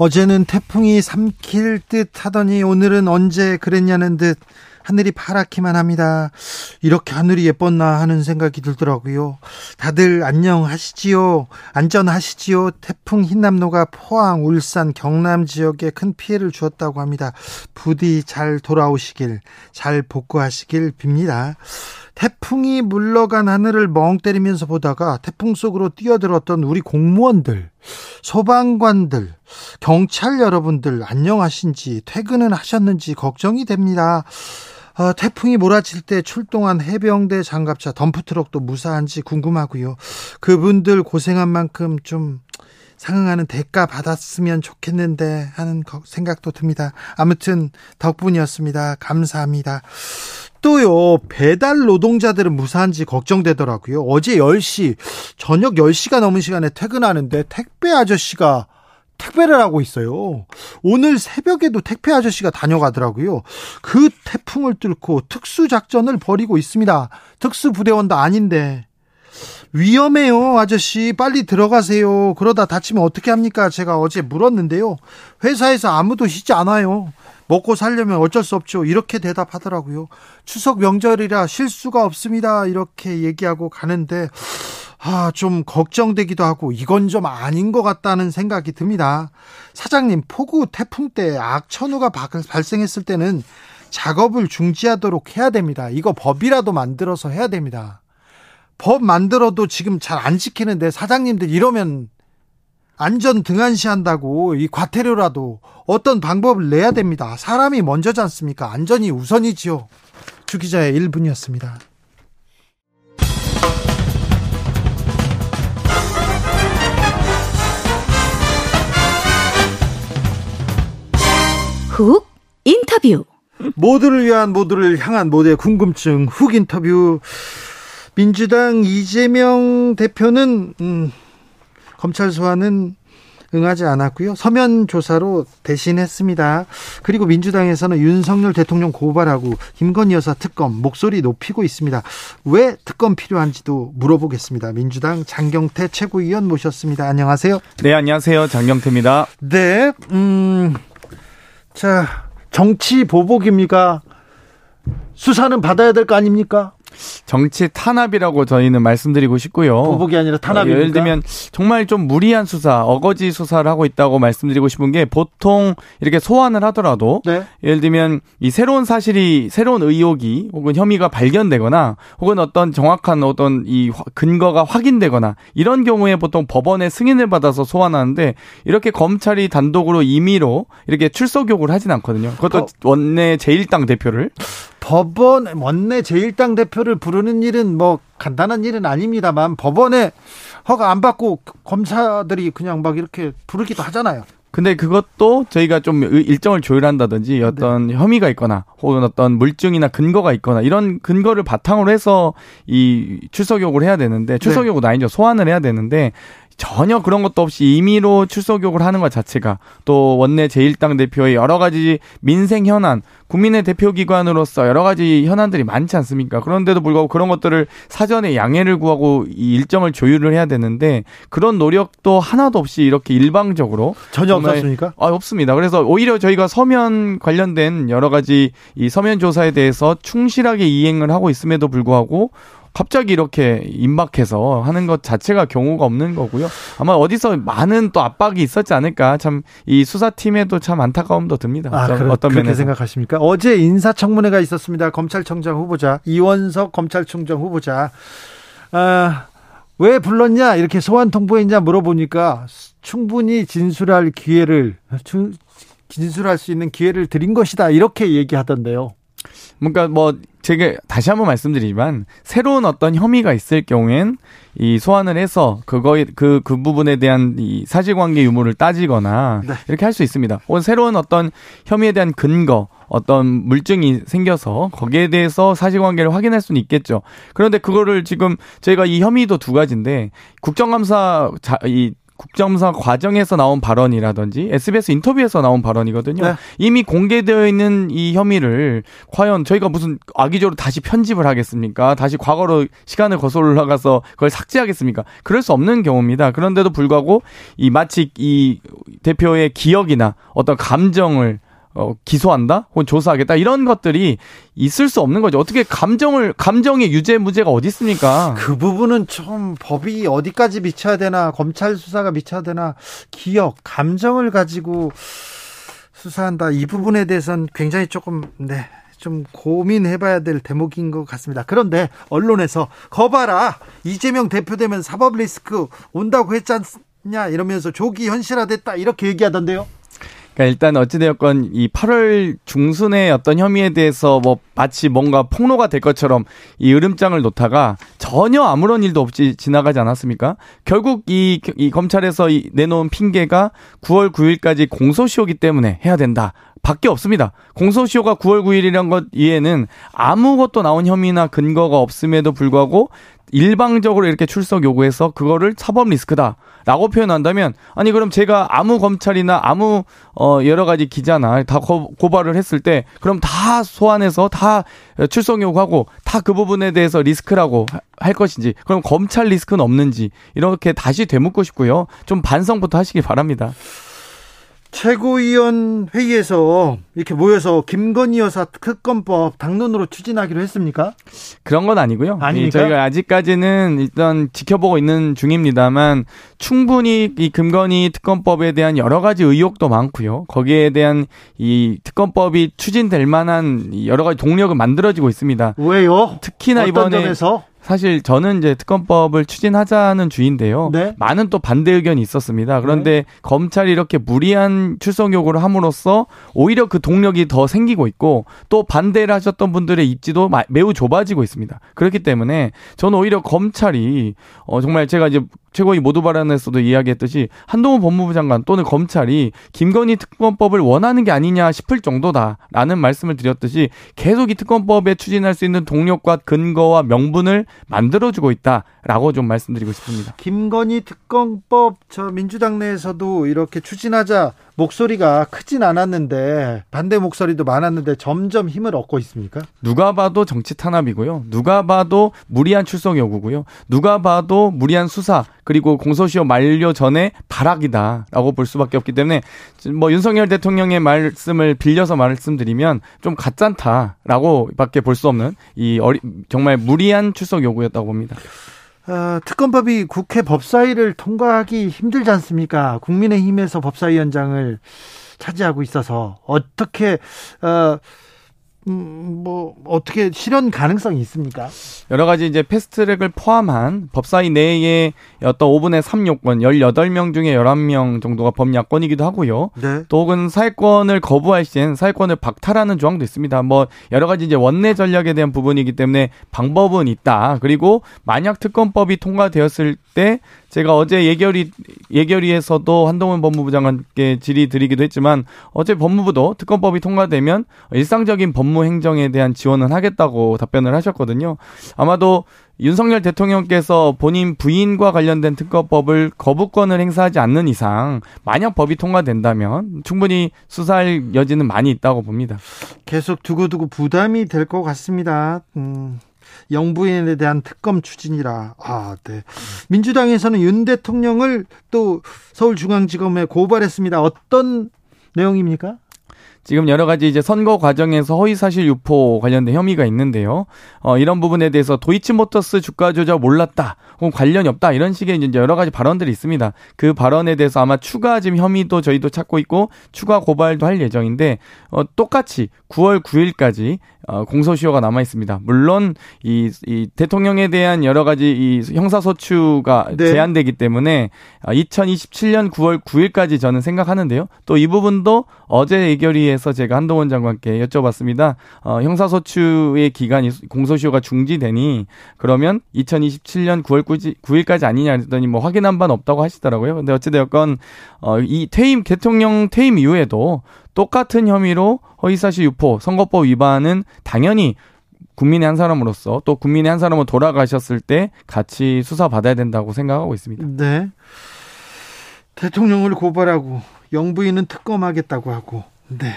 어제는 태풍이 삼킬 듯 하더니 오늘은 언제 그랬냐는 듯 하늘이 파랗기만 합니다. 이렇게 하늘이 예뻤나 하는 생각이 들더라고요. 다들 안녕하시지요? 안전하시지요? 태풍 흰남노가 포항, 울산, 경남 지역에 큰 피해를 주었다고 합니다. 부디 잘 돌아오시길, 잘 복구하시길 빕니다. 태풍이 물러간 하늘을 멍 때리면서 보다가 태풍 속으로 뛰어들었던 우리 공무원들, 소방관들, 경찰 여러분들 안녕하신지, 퇴근은 하셨는지 걱정이 됩니다. 태풍이 몰아칠 때 출동한 해병대 장갑차, 덤프트럭도 무사한지 궁금하고요. 그분들 고생한 만큼 좀 상응하는 대가 받았으면 좋겠는데 하는 생각도 듭니다. 아무튼 덕분이었습니다. 감사합니다. 또요, 배달 노동자들은 무사한지 걱정되더라고요. 어제 10시, 저녁 10시가 넘은 시간에 퇴근하는데 택배 아저씨가 택배를 하고 있어요. 오늘 새벽에도 택배 아저씨가 다녀가더라고요. 그 태풍을 뚫고 특수작전을 벌이고 있습니다. 특수부대원도 아닌데. 위험해요, 아저씨. 빨리 들어가세요. 그러다 다치면 어떻게 합니까? 제가 어제 물었는데요. 회사에서 아무도 쉬지 않아요. 먹고 살려면 어쩔 수 없죠. 이렇게 대답하더라고요. 추석 명절이라 쉴 수가 없습니다. 이렇게 얘기하고 가는데, 좀 걱정되기도 하고, 이건 좀 아닌 것 같다는 생각이 듭니다. 사장님, 폭우 태풍 때 악천후가 발생했을 때는 작업을 중지하도록 해야 됩니다. 이거 법이라도 만들어서 해야 됩니다. 법 만들어도 지금 잘 안 지키는데 사장님들 이러면 안전 등한시한다고 이 과태료라도 어떤 방법을 내야 됩니다. 사람이 먼저지 않습니까? 안전이 우선이지요. 주 기자의 1분이었습니다. 훅 인터뷰. 모두를 위한, 모두를 향한, 모두의 궁금증 훅 인터뷰. 민주당 이재명 대표는 검찰 소환은 응하지 않았고요. 서면 조사로 대신했습니다. 그리고 민주당에서는 윤석열 대통령 고발하고 김건희 여사 특검 목소리 높이고 있습니다. 왜 특검 필요한지도 물어보겠습니다. 민주당 장경태 최고위원 모셨습니다. 안녕하세요. 네, 안녕하세요. 장경태입니다. 네. 자, 정치 보복입니까? 수사는 받아야 될 거 아닙니까? 정치 탄압이라고 저희는 말씀드리고 싶고요. 보복이 아니라 탄압입니다. 예를 들면 정말 좀 무리한 수사, 어거지 수사를 하고 있다고 말씀드리고 싶은 게, 보통 이렇게 소환을 하더라도 네. 예를 들면 이 새로운 사실이, 새로운 의혹이 혹은 혐의가 발견되거나 혹은 어떤 정확한 어떤 이 근거가 확인되거나 이런 경우에 보통 법원의 승인을 받아서 소환하는데, 이렇게 검찰이 단독으로 임의로 이렇게 출석 요구를 하진 않거든요. 그것도 원내 제1당 대표를. 법원 원내 제1당 대표를 부르는 일은 뭐 간단한 일은 아닙니다만, 법원에 허가 안 받고 검사들이 그냥 막 이렇게 부르기도 하잖아요. 근데 그것도 저희가 좀 일정을 조율한다든지 어떤 네. 혐의가 있거나 혹은 어떤 물증이나 근거가 있거나 이런 근거를 바탕으로 해서 이 출석 요구를 해야 되는데, 출석 요구도 네. 아니죠. 소환을 해야 되는데 전혀 그런 것도 없이 임의로 출석 요구를 하는 것 자체가, 또 원내 제1당 대표의 여러 가지 민생 현안, 국민의 대표기관으로서 여러 가지 현안들이 많지 않습니까? 그런데도 불구하고 그런 것들을 사전에 양해를 구하고 이 일정을 조율을 해야 되는데, 그런 노력도 하나도 없이 이렇게 일방적으로 전혀 없었습니까? 없습니다. 그래서 오히려 저희가 서면 관련된 여러 가지 이 서면 조사에 대해서 충실하게 이행을 하고 있음에도 불구하고 갑자기 이렇게 임박해서 하는 것 자체가 경우가 없는 거고요. 아마 어디서 많은 또 압박이 있었지 않을까. 참 이 수사팀에도 참 안타까움도 듭니다. 어떤 그렇게 생각하십니까? 어제 인사청문회가 있었습니다. 검찰총장 후보자, 이원석 검찰총장 후보자. 왜 불렀냐, 이렇게 소환 통보했냐 물어보니까 충분히 진술할 기회를, 진술할 수 있는 기회를 드린 것이다, 이렇게 얘기하던데요. 그러니까 뭐 제가 다시 한번 말씀드리지만 새로운 어떤 혐의가 있을 경우엔 이 소환을 해서 그거에 그 부분에 대한 이 사실관계 유무를 따지거나 네. 이렇게 할 수 있습니다. 혹은 새로운 어떤 혐의에 대한 근거, 어떤 물증이 생겨서 거기에 대해서 사실관계를 확인할 수는 있겠죠. 그런데 그거를 지금 저희가 이 혐의도 두 가지인데 국정감사 과정에서 나온 발언이라든지 SBS 인터뷰에서 나온 발언이거든요. 네. 이미 공개되어 있는 이 혐의를 과연 저희가 무슨 악의적으로 다시 편집을 하겠습니까? 다시 과거로 시간을 거슬러 올라가서 그걸 삭제하겠습니까? 그럴 수 없는 경우입니다. 그런데도 불구하고 이 마치 이 대표의 기억이나 어떤 감정을 기소한다 혹은 조사하겠다 이런 것들이 있을 수 없는 거죠. 어떻게 감정의 유죄 무죄가 어디 있습니까? 그 부분은 좀 법이 어디까지 미쳐야 되나, 검찰 수사가 미쳐야 되나, 기억, 감정을 가지고 수사한다 이 부분에 대해서는 굉장히 조금 네, 좀 고민해봐야 될 대목인 것 같습니다. 그런데 언론에서 거봐라 이재명 대표 되면 사법 리스크 온다고 했지 않냐 이러면서 조기 현실화됐다 이렇게 얘기하던데요. 그러니까 일단 어찌되었건 이 8월 중순의 어떤 혐의에 대해서 뭐 마치 뭔가 폭로가 될 것처럼 이 으름장을 놓다가 전혀 아무런 일도 없이 지나가지 않았습니까? 결국 이 검찰에서 내놓은 핑계가 9월 9일까지 공소시효기 때문에 해야 된다. 밖에 없습니다. 공소시효가 9월 9일이란 것 이외에는 아무것도 나온 혐의나 근거가 없음에도 불구하고 일방적으로 이렇게 출석 요구해서 그거를 사법 리스크다라고 표현한다면, 아니 그럼 제가 아무 검찰이나 아무 여러 가지 기자나 다 고발을 했을 때 그럼 다 소환해서 다 출석 요구하고 다 그 부분에 대해서 리스크라고 할 것인지, 그럼 검찰 리스크는 없는지 이렇게 다시 되묻고 싶고요. 좀 반성부터 하시길 바랍니다. 최고위원 회의에서 이렇게 모여서 김건희 여사 특검법 당론으로 추진하기로 했습니까? 그런 건 아니고요. 아닙니까? 저희가 아직까지는 일단 지켜보고 있는 중입니다만 충분히 이 김건희 특검법에 대한 여러 가지 의혹도 많고요. 거기에 대한 이 특검법이 추진될 만한 여러 가지 동력을 만들어지고 있습니다. 왜요? 특히나 어떤 이번에 점에서? 사실 저는 이제 특검법을 추진하자는 주의인데요. 네? 많은 또 반대 의견이 있었습니다. 그런데 네. 검찰이 이렇게 무리한 출석 요구를 함으로써 오히려 그 동력이 더 생기고 있고 또 반대를 하셨던 분들의 입지도 매우 좁아지고 있습니다. 그렇기 때문에 저는 오히려 검찰이 정말 제가 이제 최고위 모두 발언에서도 이야기했듯이 한동훈 법무부 장관 또는 검찰이 김건희 특검법을 원하는 게 아니냐 싶을 정도다라는 말씀을 드렸듯이 계속 이 특검법에 추진할 수 있는 동력과 근거와 명분을 만들어주고 있다라고 좀 말씀드리고 싶습니다. 김건희 특검법 저 민주당 내에서도 이렇게 추진하자 목소리가 크진 않았는데 반대 목소리도 많았는데 점점 힘을 얻고 있습니까? 누가 봐도 정치 탄압이고요. 누가 봐도 무리한 출석 요구고요. 누가 봐도 무리한 수사 그리고 공소시효 만료 전에 발악이다라고 볼 수밖에 없기 때문에 뭐 윤석열 대통령의 말씀을 빌려서 말씀드리면 좀 가짠다라고밖에 볼 수 없는 이 정말 무리한 출석 요구였다고 봅니다. 특검법이 국회 법사위를 통과하기 힘들지 않습니까? 국민의힘에서 법사위원장을 차지하고 있어서 어떻게 어떻게 실현 가능성이 있습니까? 여러 가지 이제 패스트트랙을 포함한 법사위 내에 어떤 5분의 3 요건 18명 중에 11명 정도가 범야권이기도 하고요. 네. 또 혹은 사회권을 거부할 시엔 사회권을 박탈하는 조항도 있습니다. 뭐 여러 가지 이제 원내 전략에 대한 부분이기 때문에 방법은 있다. 그리고 만약 특검법이 통과되었을 때 제가 어제 예결위에서도 한동훈 법무부 장관께 질의드리기도 했지만 어제 법무부도 특검법이 통과되면 일상적인 법무 행정에 대한 지원은 하겠다고 답변을 하셨거든요. 아마도 윤석열 대통령께서 본인 부인과 관련된 특검법을 거부권을 행사하지 않는 이상 만약 법이 통과된다면 충분히 수사할 여지는 많이 있다고 봅니다. 계속 두고두고 부담이 될 것 같습니다. 영부인에 대한 특검 추진이라. 아, 네. 민주당에서는 윤 대통령을 또 서울중앙지검에 고발했습니다. 어떤 내용입니까? 지금 여러 가지 이제 선거 과정에서 허위사실 유포 관련된 혐의가 있는데요. 이런 부분에 대해서 도이치모터스 주가 조작 몰랐다, 혹은 관련이 없다 이런 식의 이제 여러 가지 발언들이 있습니다. 그 발언에 대해서 아마 추가 지금 혐의도 저희도 찾고 있고 추가 고발도 할 예정인데 똑같이 9월 9일까지 공소시효가 남아 있습니다. 물론 이 대통령에 대한 여러 가지 이 형사소추가 네. 제한되기 때문에 2027년 9월 9일까지 저는 생각하는데요. 또 이 부분도 어제 예결위에 대해서 제가 한동훈 장관께 여쭤봤습니다. 형사소추의 기간이 공소시효가 중지되니 그러면 2027년 9월 9일까지 아니냐 했더니 뭐 확인한 바는 없다고 하시더라고요. 근데 어찌되었건 이 퇴임 대통령 퇴임 이후에도 똑같은 혐의로 허위사실 유포, 선거법 위반은 당연히 국민의 한 사람으로서 또 국민의 한 사람으로 돌아가셨을 때 같이 수사받아야 된다고 생각하고 있습니다. 네. 대통령을 고발하고 영부인은 특검하겠다고 하고, 네,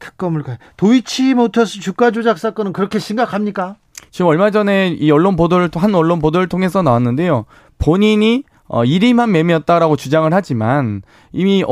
특검을 가요. 도이치모터스 주가 조작 사건은 그렇게 심각합니까? 지금 얼마 전에 이 언론 보도를 한 언론 보도를 통해서 나왔는데요. 본인이 일임한 매매였다라고 주장을 하지만 이미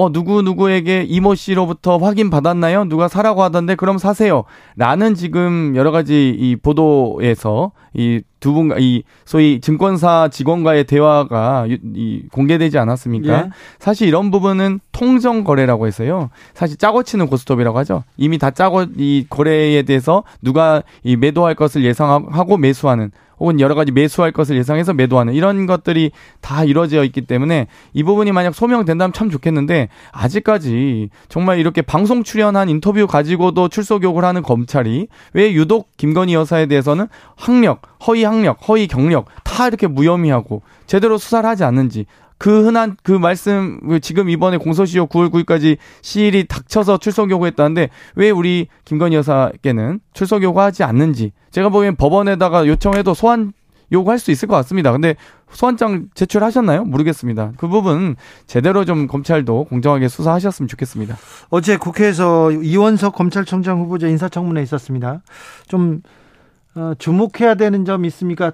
누구에게 이모 씨로부터 확인받았나요? 누가 사라고 하던데 그럼 사세요. 라는 지금 여러 가지 이 보도에서 이 두 분과 이 소위 증권사 직원과의 대화가 이 공개되지 않았습니까? 예. 사실 이런 부분은 통정 거래라고 해서요. 사실 짜고 치는 고스톱이라고 하죠. 이미 다 짜고 이 거래에 대해서 누가 이 매도할 것을 예상하고 매수하는 혹은 여러 가지 매수할 것을 예상해서 매도하는 이런 것들이 다 이루어져 있기 때문에 이 부분이 만약 소명된다면 참 좋겠는데 아직까지 정말 이렇게 방송 출연한 인터뷰 가지고도 출석 요구를 하는 검찰이 왜 유독 김건희 여사에 대해서는 학력, 허위 학력, 허위 경력 다 이렇게 무혐의하고 제대로 수사를 하지 않는지 그 흔한 그 말씀 지금 이번에 공소시효 9월 9일까지 시일이 닥쳐서 출석 요구했다는데 왜 우리 김건희 여사께는 출석 요구하지 않는지 제가 보기엔 법원에다가 요청해도 소환 요구할 수 있을 것 같습니다. 근데 소환장 제출하셨나요? 모르겠습니다. 그 부분 제대로 좀 검찰도 공정하게 수사하셨으면 좋겠습니다. 어제 국회에서 이원석 검찰총장 후보자 인사청문회 있었습니다. 좀 주목해야 되는 점이 있습니까?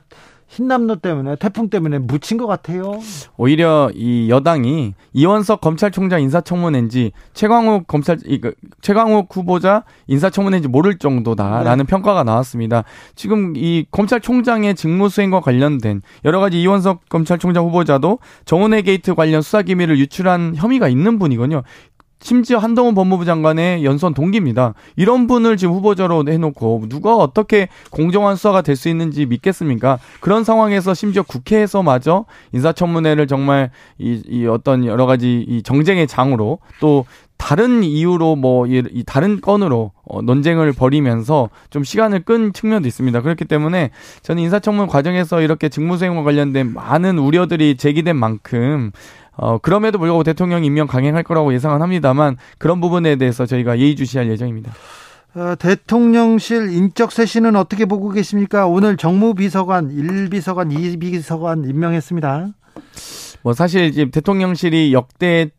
신남로 때문에 태풍 때문에 묻힌 것 같아요. 오히려 이 여당이 이원석 검찰총장 인사청문회인지 최강욱 후보자 인사청문회인지 모를 정도다라는 네. 평가가 나왔습니다. 지금 이 검찰총장의 직무수행과 관련된 여러 가지 이원석 검찰총장 후보자도 정은혜 게이트 관련 수사기밀을 유출한 혐의가 있는 분이군요. 심지어 한동훈 법무부 장관의 연선 동기입니다. 이런 분을 지금 후보자로 해놓고 누가 어떻게 공정한 수사가 될 수 있는지 믿겠습니까? 그런 상황에서 심지어 국회에서마저 인사청문회를 정말 이 어떤 여러 가지 이 정쟁의 장으로 또 다른 이유로 이 다른 건으로 논쟁을 벌이면서 좀 시간을 끈 측면도 있습니다. 그렇기 때문에 저는 인사청문 과정에서 이렇게 직무수행과 관련된 많은 우려들이 제기된 만큼 그럼에도 불구하고 대통령 임명 강행할 거라고 예상은 합니다만 그런 부분에 대해서 저희가 예의주시할 예정입니다. 대통령실 인적쇄신은 어떻게 보고 계십니까? 오늘 정무비서관, 1비서관, 2비서관 임명했습니다. 사실 지금 대통령실이 역대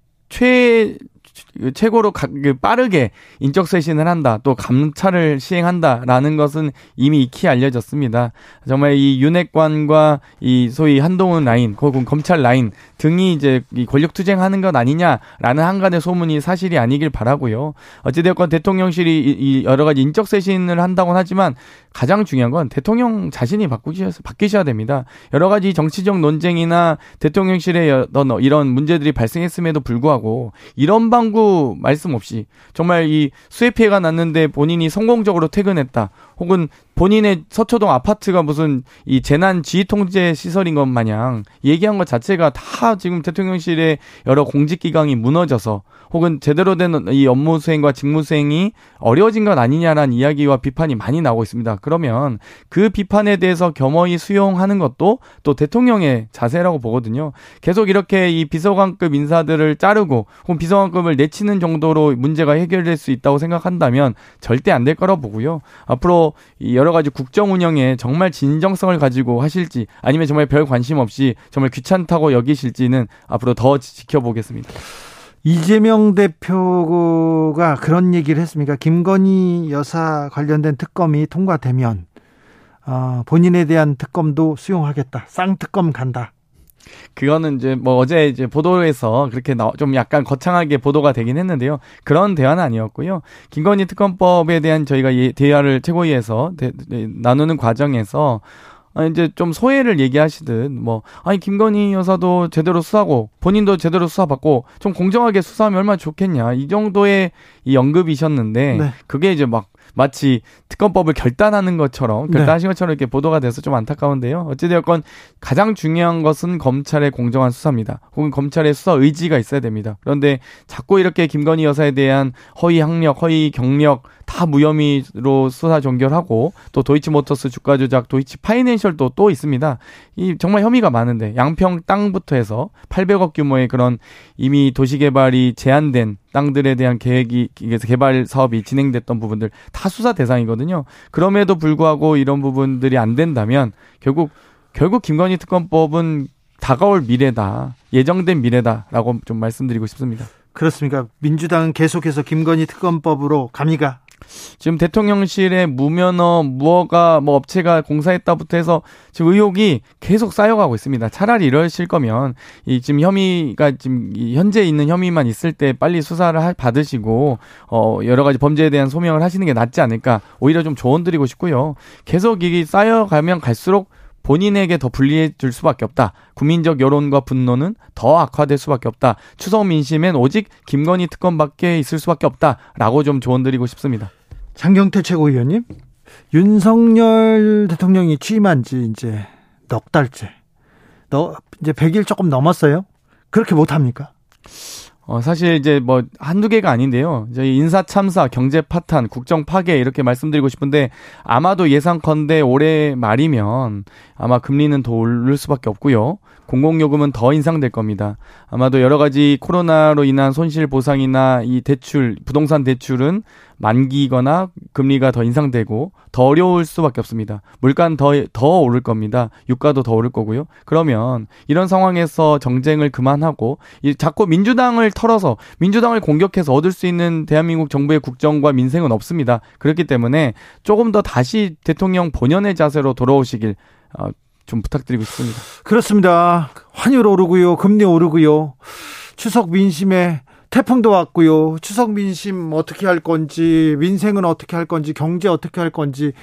최고로 빠르게 인적쇄신을 한다 또 감찰을 시행한다라는 것은 이미 익히 알려졌습니다. 정말 이 윤핵관과 이 소위 한동훈 라인 혹은 검찰 라인 등이 이제 이 권력투쟁하는 것 아니냐라는 한간의 소문이 사실이 아니길 바라고요. 어찌되었건 대통령실이 이 여러 가지 인적쇄신을 한다고는 하지만 가장 중요한 건 대통령 자신이 바뀌셔야 됩니다. 여러 가지 정치적 논쟁이나 대통령실의 이런 문제들이 발생했음에도 불구하고 이런 방구 말씀 없이 정말 이 수해 피해가 났는데 본인이 성공적으로 퇴근했다. 혹은 본인의 서초동 아파트가 무슨 이 재난 지휘 통제 시설인 것 마냥 얘기한 것 자체가 다 지금 대통령실의 여러 공직기강이 무너져서 혹은 제대로 된 이 업무 수행과 직무 수행이 어려워진 것 아니냐라는 이야기와 비판이 많이 나오고 있습니다. 그러면 그 비판에 대해서 겸허히 수용하는 것도 또 대통령의 자세라고 보거든요. 계속 이렇게 이 비서관급 인사들을 자르고 혹은 비서관급을 내치는 정도로 문제가 해결될 수 있다고 생각한다면 절대 안 될 거라고 보고요. 앞으로 여러 가지 국정 운영에 정말 진정성을 가지고 하실지 아니면 정말 별 관심 없이 정말 귀찮다고 여기실지는 앞으로 더 지켜보겠습니다. 이재명 대표가 그런 얘기를 했습니까? 김건희 여사 관련된 특검이 통과되면 본인에 대한 특검도 수용하겠다. 쌍특검 간다. 그거는 이제 어제 이제 보도에서 그렇게 좀 약간 거창하게 보도가 되긴 했는데요. 그런 대화는 아니었고요. 김건희 특검법에 대한 저희가 대화를 최고위에서 나누는 과정에서 이제 좀 소회를 얘기하시듯 김건희 여사도 제대로 수사하고 본인도 제대로 수사받고 좀 공정하게 수사하면 얼마나 좋겠냐 이 정도의 이 언급이셨는데 네. 그게 이제 막 마치 특검법을 결단하는 것처럼, 결단하신 것처럼 이렇게 보도가 돼서 좀 안타까운데요. 어찌되었건 가장 중요한 것은 검찰의 공정한 수사입니다. 혹은 검찰의 수사 의지가 있어야 됩니다. 그런데 자꾸 이렇게 김건희 여사에 대한 허위 학력, 허위 경력 다 무혐의로 수사 종결하고, 또 도이치모터스 주가 조작, 도이치 파이낸셜도 또 있습니다. 이 정말 혐의가 많은데, 양평 땅부터 해서 800억 규모의 그런 이미 도시개발이 제한된 땅들에 대한 계획이, 개발 사업이 진행됐던 부분들 다 수사 대상이거든요. 그럼에도 불구하고 이런 부분들이 안 된다면 결국 김건희 특검법은 다가올 미래다, 예정된 미래다라고 좀 말씀드리고 싶습니다. 그렇습니까? 민주당은 계속해서 김건희 특검법으로 갑니까? 지금 대통령실에 무면허, 무허가, 뭐 업체가 공사했다부터 해서 지금 의혹이 계속 쌓여가고 있습니다. 차라리 이러실 거면 이 지금 혐의가 지금 현재 있는 혐의만 있을 때 빨리 수사를 받으시고 여러 가지 범죄에 대한 소명을 하시는 게 낫지 않을까. 오히려 좀 조언드리고 싶고요. 계속 이게 쌓여가면 갈수록 본인에게 더 불리해질 수밖에 없다. 국민적 여론과 분노는 더 악화될 수밖에 없다. 추석 민심엔 오직 김건희 특검밖에 있을 수밖에 없다라고 좀 조언드리고 싶습니다. 장경태 최고위원님, 윤석열 대통령이 취임한 지 이제 넉 달째, 이제 100일 조금 넘었어요. 그렇게 못합니까? 사실 이제 뭐 한두 개가 아닌데요. 저희 인사 참사, 경제 파탄, 국정 파괴 이렇게 말씀드리고 싶은데, 아마도 예상컨대 올해 말이면 아마 금리는 더 오를 수밖에 없고요. 공공요금은 더 인상될 겁니다. 아마도 여러 가지 코로나로 인한 손실 보상이나 이 대출, 부동산 대출은 만기거나 금리가 더 인상되고 더 어려울 수밖에 없습니다. 물가는 더 오를 겁니다. 유가도 더 오를 거고요. 그러면 이런 상황에서 정쟁을 그만하고 자꾸 민주당을 털어서 민주당을 공격해서 얻을 수 있는 대한민국 정부의 국정과 민생은 없습니다. 그렇기 때문에 조금 더 다시 대통령 본연의 자세로 돌아오시길 좀 부탁드리고 싶습니다. 그렇습니다. 환율 오르고요. 금리 오르고요. 추석 민심에 태풍도 왔고요. 추석 민심 어떻게 할 건지, 민생은 어떻게 할 건지, 경제 어떻게 할 건지,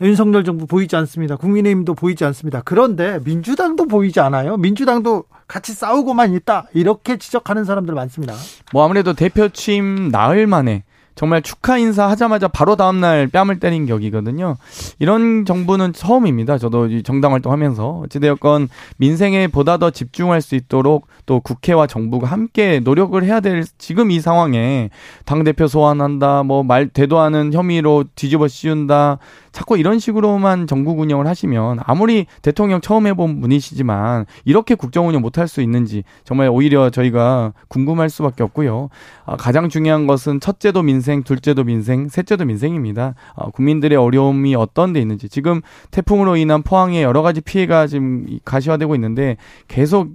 윤석열 정부 보이지 않습니다. 국민의힘도 보이지 않습니다. 그런데 민주당도 보이지 않아요. 민주당도 같이 싸우고만 있다, 이렇게 지적하는 사람들 많습니다. 뭐 아무래도 대표 취임 나흘 만에 정말 축하 인사 하자마자 바로 다음날 뺨을 때린 격이거든요. 이런 정부는 처음입니다. 저도 정당 활동하면서. 어찌되었건 민생에 보다 더 집중할 수 있도록 또 국회와 정부가 함께 노력을 해야 될 지금 이 상황에 당대표 소환한다, 뭐 말 대도하는 혐의로 뒤집어 씌운다, 자꾸 이런 식으로만 정국 운영을 하시면, 아무리 대통령 처음 해본 분이시지만 이렇게 국정 운영 못할 수 있는지 정말 오히려 저희가 궁금할 수밖에 없고요. 가장 중요한 것은 첫째도 민생, 둘째도 민생, 셋째도 민생입니다. 국민들의 어려움이 어떤 데 있는지, 지금 태풍으로 인한 포항에 여러 가지 피해가 지금 가시화되고 있는데, 계속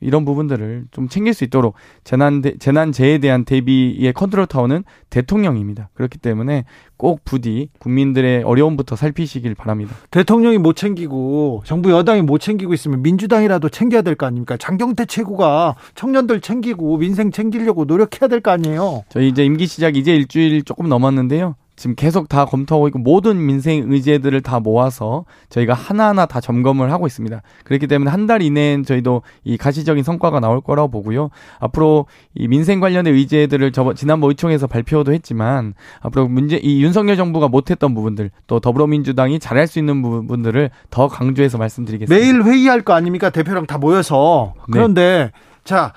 이런 부분들을 좀 챙길 수 있도록 재난재해에 대한 대비의 컨트롤타워는 대통령입니다. 그렇기 때문에 꼭 부디 국민들의 어려움부터 살피시길 바랍니다. 대통령이 못 챙기고 정부 여당이 못 챙기고 있으면 민주당이라도 챙겨야 될 거 아닙니까? 장경태 최고가 청년들 챙기고 민생 챙기려고 노력해야 될 거 아니에요. 저희 이제 임기 시작 이제 일주일 조금 넘었는데요. 지금 계속 다 검토하고 있고, 모든 민생 의제들을 다 모아서 저희가 하나하나 다 점검을 하고 있습니다. 그렇기 때문에 한 달 이내엔 저희도 이 가시적인 성과가 나올 거라고 보고요. 앞으로 이 민생 관련된 의제들을 지난번 의총에서 발표도 했지만, 앞으로 이 윤석열 정부가 못했던 부분들, 또 더불어민주당이 잘할 수 있는 부분들을 더 강조해서 말씀드리겠습니다. 매일 회의할 거 아닙니까? 대표랑 다 모여서. 그런데 자,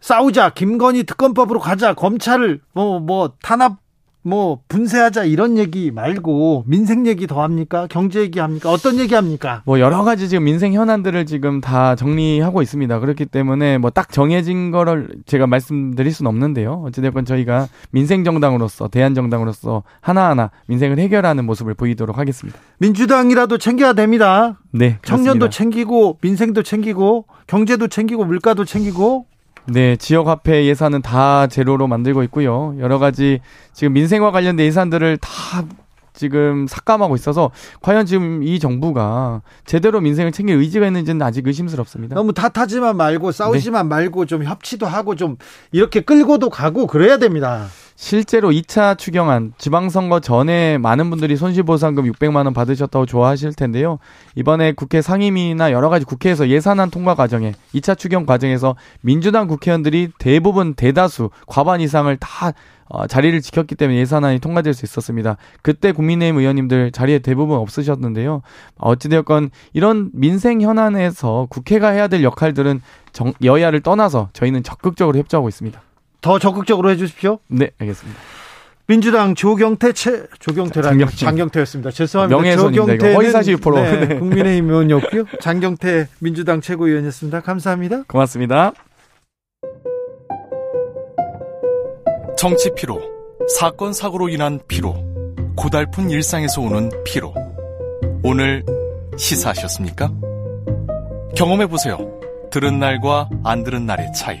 싸우자, 김건희 특검법으로 가자, 검찰을 탄압 분쇄하자, 이런 얘기 말고 민생 얘기 더 합니까? 경제 얘기 합니까? 어떤 얘기 합니까? 여러 가지 지금 민생 현안들을 지금 다 정리하고 있습니다. 그렇기 때문에 딱 정해진 거를 제가 말씀드릴 수는 없는데요. 어찌됐건 저희가 민생 정당으로서, 대안 정당으로서 하나하나 민생을 해결하는 모습을 보이도록 하겠습니다. 민주당이라도 챙겨야 됩니다. 네, 청년도 그렇습니다. 챙기고 민생도 챙기고 경제도 챙기고 물가도 챙기고. 네, 지역화폐 예산은 다 제로로 만들고 있고요. 여러 가지 지금 민생과 관련된 예산들을 다 지금 삭감하고 있어서, 과연 지금 이 정부가 제대로 민생을 챙길 의지가 있는지는 아직 의심스럽습니다. 너무 탓하지만 말고, 싸우지만 말고, 좀 협치도 하고, 좀 이렇게 끌고도 가고 그래야 됩니다. 실제로 2차 추경안 지방선거 전에 많은 분들이 손실보상금 600만 원 받으셨다고 좋아하실 텐데요. 이번에 국회 상임위나 여러 가지 국회에서 예산안 통과 과정에 2차 추경 과정에서 민주당 국회의원들이 대부분 대다수 과반 이상을 다 자리를 지켰기 때문에 예산안이 통과될 수 있었습니다. 그때 국민의힘 의원님들 자리에 대부분 없으셨는데요. 어찌되었건 이런 민생 현안에서 국회가 해야 될 역할들은 여야를 떠나서 저희는 적극적으로 협조하고 있습니다. 더 적극적으로 해 주십시오. 네, 알겠습니다. 민주당 장경태였습니다. 죄송합니다. 명예훼손입니다. 허위사실 포로. 네, 국민의힘 의원이었고요. 장경태 민주당 최고위원이었습니다. 감사합니다. 고맙습니다. 정치 피로, 사건 사고로 인한 피로, 고달픈 일상에서 오는 피로. 오늘 시사하셨습니까? 경험해 보세요. 들은 날과 안 들은 날의 차이.